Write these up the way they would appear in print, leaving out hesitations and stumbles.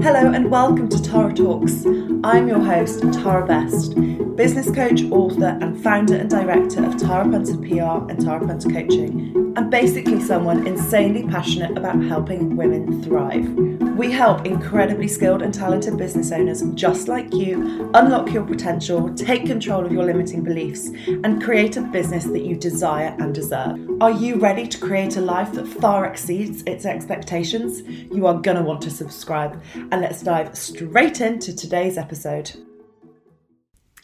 Hello and welcome to Tara Talks. I'm your host, Tara Best, business coach, author and founder and director of Tara Punter PR and Tara Punter Coaching, and basically someone insanely passionate about helping women thrive. We help incredibly skilled and talented business owners just like you unlock your potential, take control of your limiting beliefs and create a business that you desire and deserve. Are you ready to create a life that far exceeds its expectations? You are going to want to subscribe, and let's dive straight into today's episode.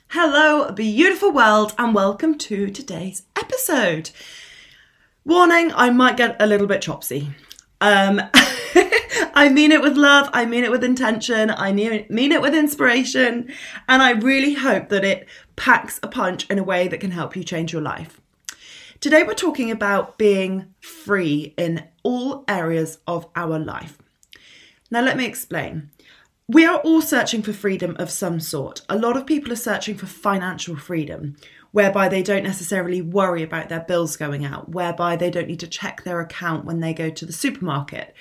Hello, beautiful world, and welcome to today's episode. Warning, I might get a little bit chopsy. I mean it with love, I mean it with intention, I mean it with inspiration, and I really hope that it packs a punch in a way that can help you change your life. Today we're talking about being free in all areas of our life. Now let me explain. We are all searching for freedom of some sort. A lot of people are searching for financial freedom, whereby they don't necessarily worry about their bills going out, whereby they don't need to check their account when they go to the supermarket,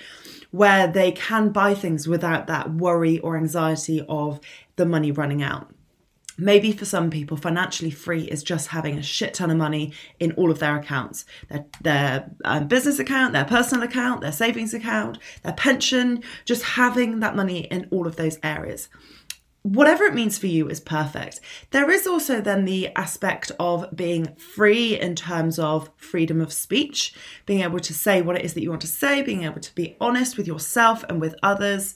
where they can buy things without that worry or anxiety of the money running out. Maybe for some people, financially free is just having a shit ton of money in all of their accounts, their business account, their personal account, their savings account, their pension, just having that money in all of those areas. Whatever it means for you is perfect. There is also then the aspect of being free in terms of freedom of speech, being able to say what it is that you want to say, being able to be honest with yourself and with others.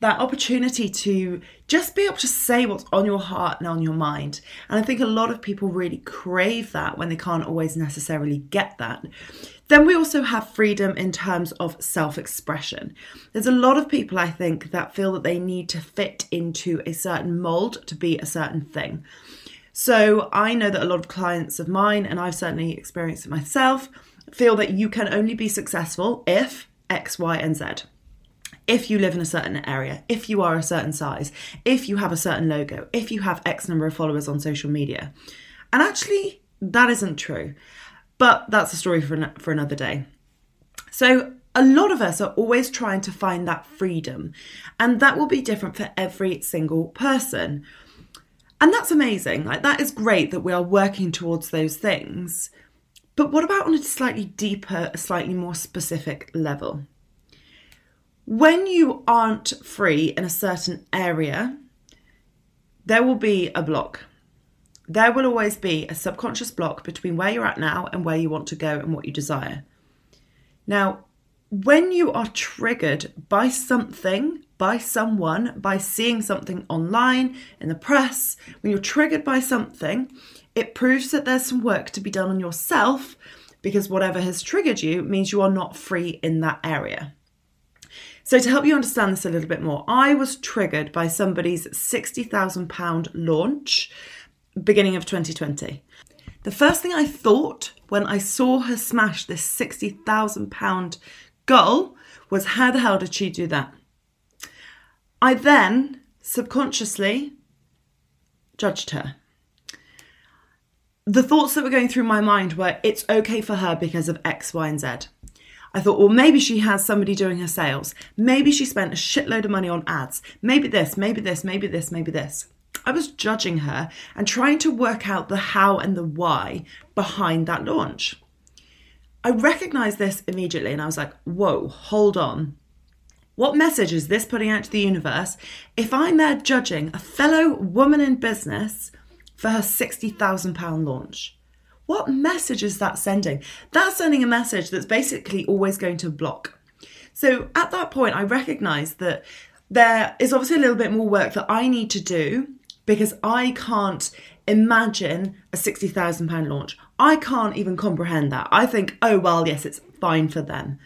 That opportunity to just be able to say what's on your heart and on your mind. And I think a lot of people really crave that when they can't always necessarily get that. Then we also have freedom in terms of self-expression. There's a lot of people, I think, that feel that they need to fit into a certain mold to be a certain thing. So I know that a lot of clients of mine, and I've certainly experienced it myself, feel that you can only be successful if X, Y, and Z. If you live in a certain area, if you are a certain size, if you have a certain logo, if you have X number of followers on social media. And actually, that isn't true. But that's a story for another day. So a lot of us are always trying to find that freedom. And that will be different for every single person. And that's amazing. Like, that is great that we are working towards those things. But what about on a slightly deeper, a slightly more specific level? When you aren't free in a certain area, there will be a block. There will always be a subconscious block between where you're at now and where you want to go and what you desire. Now, when you are triggered by something, by someone, by seeing something online, in the press, when you're triggered by something, it proves that there's some work to be done on yourself, because whatever has triggered you means you are not free in that area. So to help you understand this a little bit more, I was triggered by somebody's £60,000 launch beginning of 2020. The first thing I thought when I saw her smash this £60,000 goal was, how the hell did she do that? I then subconsciously judged her. The thoughts that were going through my mind were, it's okay for her because of X, Y, and Z. I thought, well, maybe she has somebody doing her sales. Maybe she spent a shitload of money on ads. Maybe this, maybe this, maybe this, maybe this. I was judging her and trying to work out the how and the why behind that launch. I recognized this immediately and I was like, whoa, hold on. What message is this putting out to the universe if I'm there judging a fellow woman in business for her £60,000 launch? What message is that sending? That's sending a message that's basically always going to block. So at that point, I recognised that there is obviously a little bit more work that I need to do, because I can't imagine a £60,000 launch. I can't even comprehend that. I think, oh, well, yes, it's fine for them.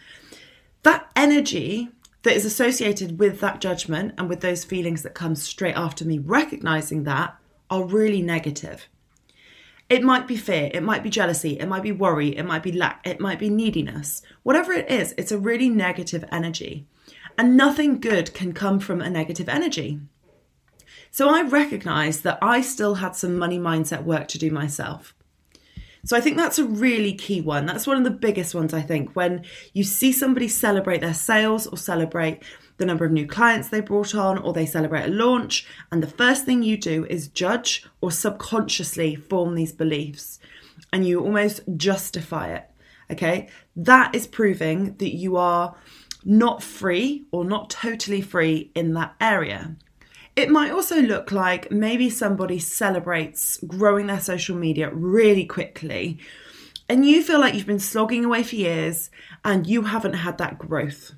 That energy that is associated with that judgment and with those feelings that come straight after me recognising that are really negative. It might be fear, it might be jealousy, it might be worry, it might be lack, it might be neediness. Whatever it is, it's a really negative energy. And nothing good can come from a negative energy. So I recognised that I still had some money mindset work to do myself. So I think that's a really key one. That's one of the biggest ones, I think, when you see somebody celebrate their sales or celebrate the number of new clients they brought on, or they celebrate a launch. And the first thing you do is judge or subconsciously form these beliefs, and you almost justify it. Okay, that is proving that you are not free or not totally free in that area. It might also look like maybe somebody celebrates growing their social media really quickly, and you feel like you've been slogging away for years and you haven't had that growth.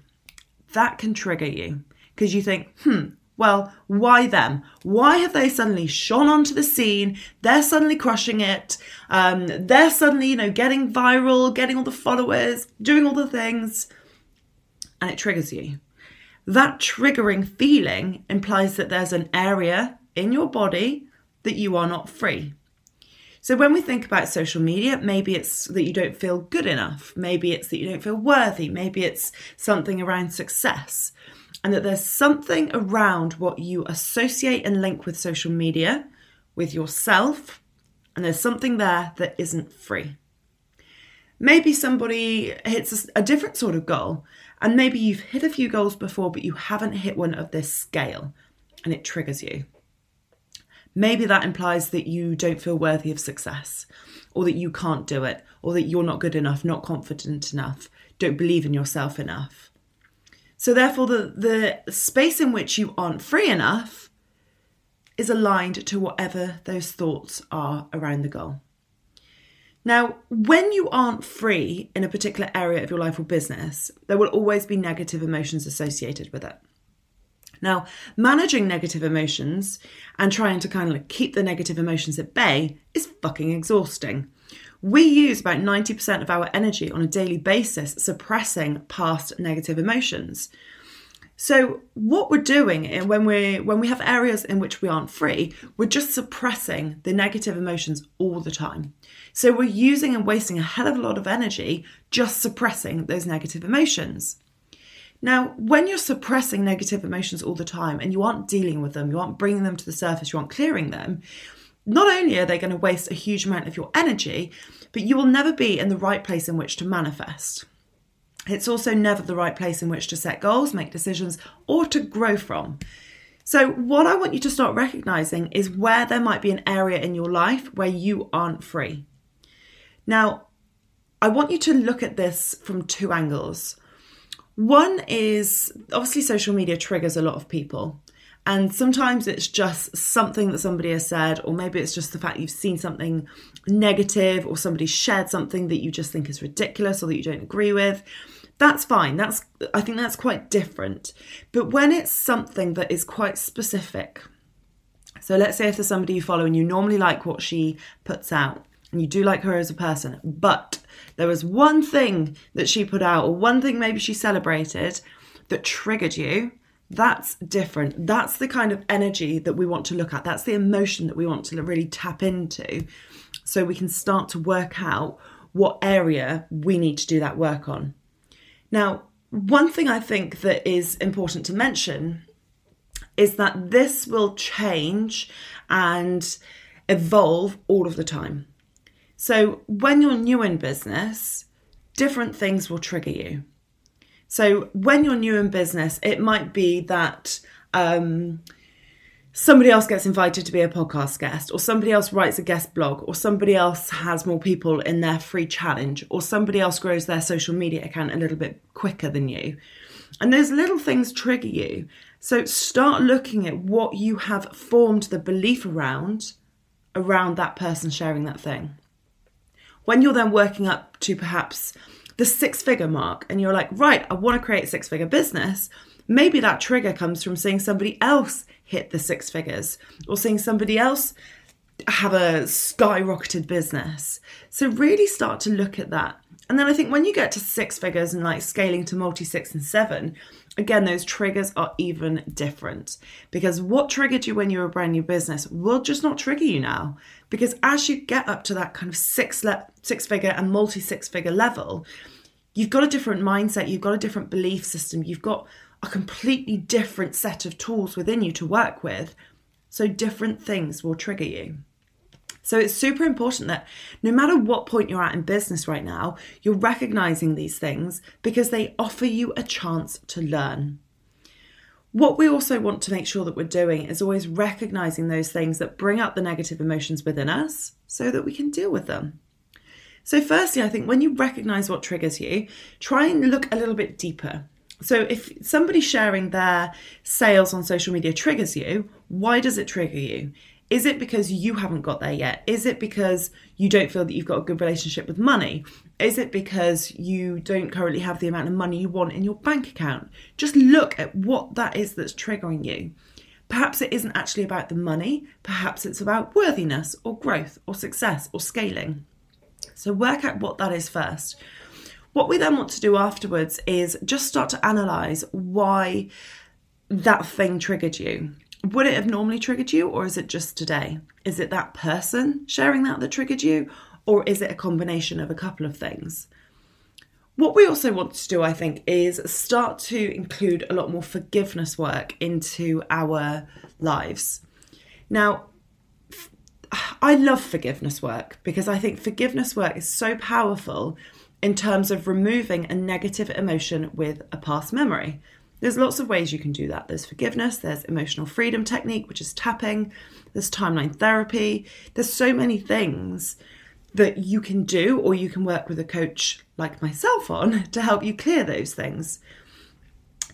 That can trigger you because you think, well, why them? Why have they suddenly shone onto the scene? They're suddenly crushing it. They're suddenly, getting viral, getting all the followers, doing all the things. And it triggers you. That triggering feeling implies that there's an area in your body that you are not free. So when we think about social media, maybe it's that you don't feel good enough. Maybe it's that you don't feel worthy. Maybe it's something around success. And that there's something around what you associate and link with social media, with yourself, and there's something there that isn't free. Maybe somebody hits a different sort of goal, and maybe you've hit a few goals before, but you haven't hit one of this scale, and it triggers you. Maybe that implies that you don't feel worthy of success, or that you can't do it, or that you're not good enough, not confident enough, don't believe in yourself enough. So therefore, the space in which you aren't free enough is aligned to whatever those thoughts are around the goal. Now, when you aren't free in a particular area of your life or business, there will always be negative emotions associated with it. Now, managing negative emotions and trying to kind of keep the negative emotions at bay is fucking exhausting. We use about 90% of our energy on a daily basis suppressing past negative emotions. So what we're doing when we have areas in which we aren't free, we're just suppressing the negative emotions all the time. So we're using and wasting a hell of a lot of energy just suppressing those negative emotions. Now, when you're suppressing negative emotions all the time and you aren't dealing with them, you aren't bringing them to the surface, you aren't clearing them, not only are they going to waste a huge amount of your energy, but you will never be in the right place in which to manifest. It's also never the right place in which to set goals, make decisions, or to grow from. So what I want you to start recognizing is where there might be an area in your life where you aren't free. Now, I want you to look at this from two angles. One is, obviously, social media triggers a lot of people. And sometimes it's just something that somebody has said, or maybe it's just the fact you've seen something negative or somebody shared something that you just think is ridiculous or that you don't agree with. That's fine. I think that's quite different. But when it's something that is quite specific, so let's say if there's somebody you follow and you normally like what she puts out and you do like her as a person, but there was one thing that she put out or one thing maybe she celebrated that triggered you, that's different. That's the kind of energy that we want to look at. That's the emotion that we want to really tap into so we can start to work out what area we need to do that work on. Now, one thing I think that is important to mention is that this will change and evolve all of the time. So when you're new in business, different things will trigger you. So when you're new in business, it might be that somebody else gets invited to be a podcast guest, or somebody else writes a guest blog, or somebody else has more people in their free challenge, or somebody else grows their social media account a little bit quicker than you. And those little things trigger you. So start looking at what you have formed the belief around that person sharing that thing. When you're then working up to perhaps the 6-figure mark, and you're like, right, I want to create a 6-figure business. Maybe that trigger comes from seeing somebody else hit the 6 figures or seeing somebody else have a skyrocketed business. So really start to look at that. And then I think when you get to 6 figures and like scaling to multi-6 and 7, again, those triggers are even different, because what triggered you when you were a brand new business will just not trigger you now, because as you get up to that kind of 6-figure and multi-6-figure level, you've got a different mindset, you've got a different belief system, you've got a completely different set of tools within you to work with. So different things will trigger you. So it's super important that no matter what point you're at in business right now, you're recognizing these things because they offer you a chance to learn. What we also want to make sure that we're doing is always recognizing those things that bring up the negative emotions within us so that we can deal with them. So firstly, I think when you recognize what triggers you, try and look a little bit deeper. So if somebody sharing their sales on social media triggers you, why does it trigger you? Is it because you haven't got there yet? Is it because you don't feel that you've got a good relationship with money? Is it because you don't currently have the amount of money you want in your bank account? Just look at what that is that's triggering you. Perhaps it isn't actually about the money. Perhaps it's about worthiness or growth or success or scaling. So work out what that is first. What we then want to do afterwards is just start to analyse why that thing triggered you. Would it have normally triggered you, or is it just today? Is it that person sharing that triggered you, or is it a combination of a couple of things? What we also want to do, I think, is start to include a lot more forgiveness work into our lives. Now, I love forgiveness work because I think forgiveness work is so powerful in terms of removing a negative emotion with a past memory. There's lots of ways you can do that. There's forgiveness, there's emotional freedom technique, which is tapping, there's timeline therapy. There's so many things that you can do, or you can work with a coach like myself on to help you clear those things.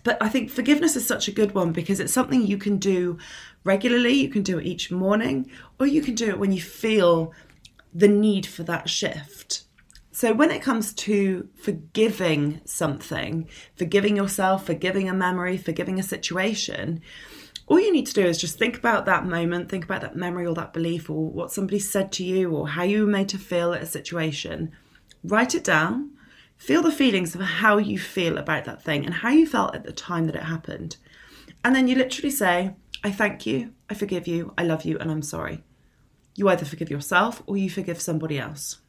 But I think forgiveness is such a good one because it's something you can do regularly, you can do it each morning, or you can do it when you feel the need for that shift. So when it comes to forgiving something, forgiving yourself, forgiving a memory, forgiving a situation, all you need to do is just think about that moment, think about that memory or that belief or what somebody said to you or how you were made to feel at a situation. Write it down. Feel the feelings of how you feel about that thing and how you felt at the time that it happened. And then you literally say, I thank you, I forgive you, I love you, and I'm sorry. You either forgive yourself or you forgive somebody else.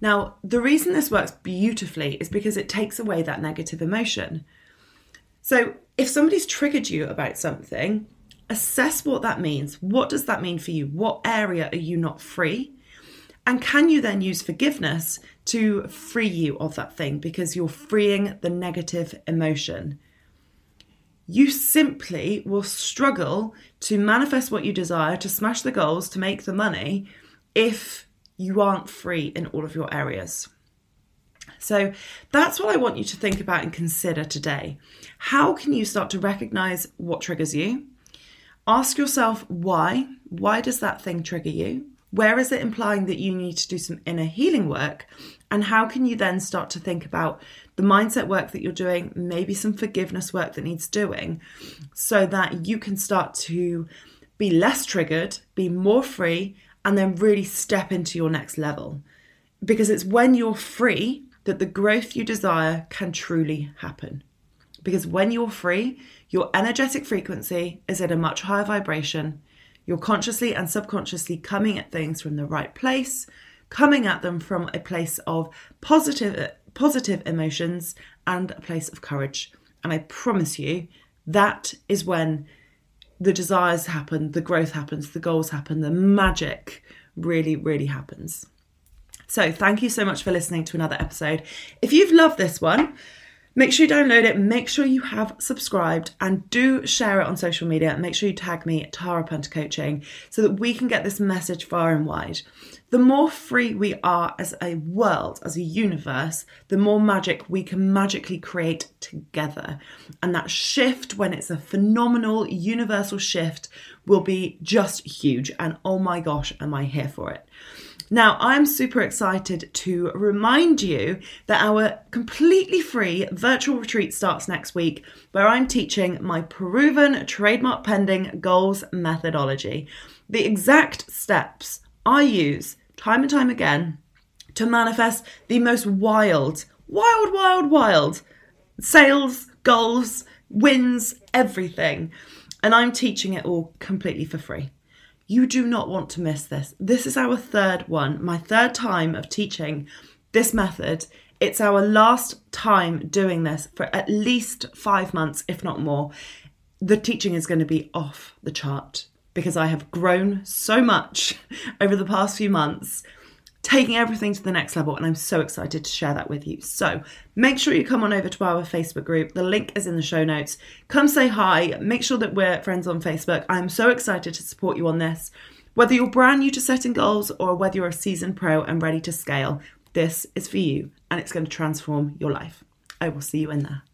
Now, the reason this works beautifully is because it takes away that negative emotion. So if somebody's triggered you about something, assess what that means. What does that mean for you? What area are you not free? And can you then use forgiveness to free you of that thing because you're freeing the negative emotion? You simply will struggle to manifest what you desire, to smash the goals, to make the money if you aren't free in all of your areas. So that's what I want you to think about and consider today. How can you start to recognize what triggers you? Ask yourself why. Why does that thing trigger you? Where is it implying that you need to do some inner healing work? And how can you then start to think about the mindset work that you're doing, maybe some forgiveness work that needs doing, so that you can start to be less triggered, be more free, and then really step into your next level? Because it's when you're free that the growth you desire can truly happen. Because when you're free, your energetic frequency is at a much higher vibration. You're consciously and subconsciously coming at things from the right place, coming at them from a place of positive emotions and a place of courage. And I promise you, that is when the desires happen, the growth happens, the goals happen, the magic really, really happens. So thank you so much for listening to another episode. If you've loved this one, make sure you download it, make sure you have subscribed, and do share it on social media. Make sure you tag me at Tara Punter Coaching so that we can get this message far and wide. The more free we are as a world, as a universe, the more magic we can magically create together. And that shift, when it's a phenomenal universal shift, will be just huge. And oh my gosh, am I here for it. Now, I'm super excited to remind you that our completely free virtual retreat starts next week, where I'm teaching my proven trademark pending goals methodology. The exact steps I use time and time again to manifest the most wild sales, goals, wins, everything. And I'm teaching it all completely for free. You do not want to miss this. This is our third one, my third time of teaching this method. It's our last time doing this for at least 5 months, if not more. The teaching is going to be off the chart because I have grown so much over the past few months, taking everything to the next level, and I'm so excited to share that with you. So make sure you come on over to our Facebook group. The link is in the show notes. Come say hi. Make sure that we're friends on Facebook. I'm so excited to support you on this. Whether you're brand new to setting goals or whether you're a seasoned pro and ready to scale, this is for you, and it's going to transform your life. I will see you in there.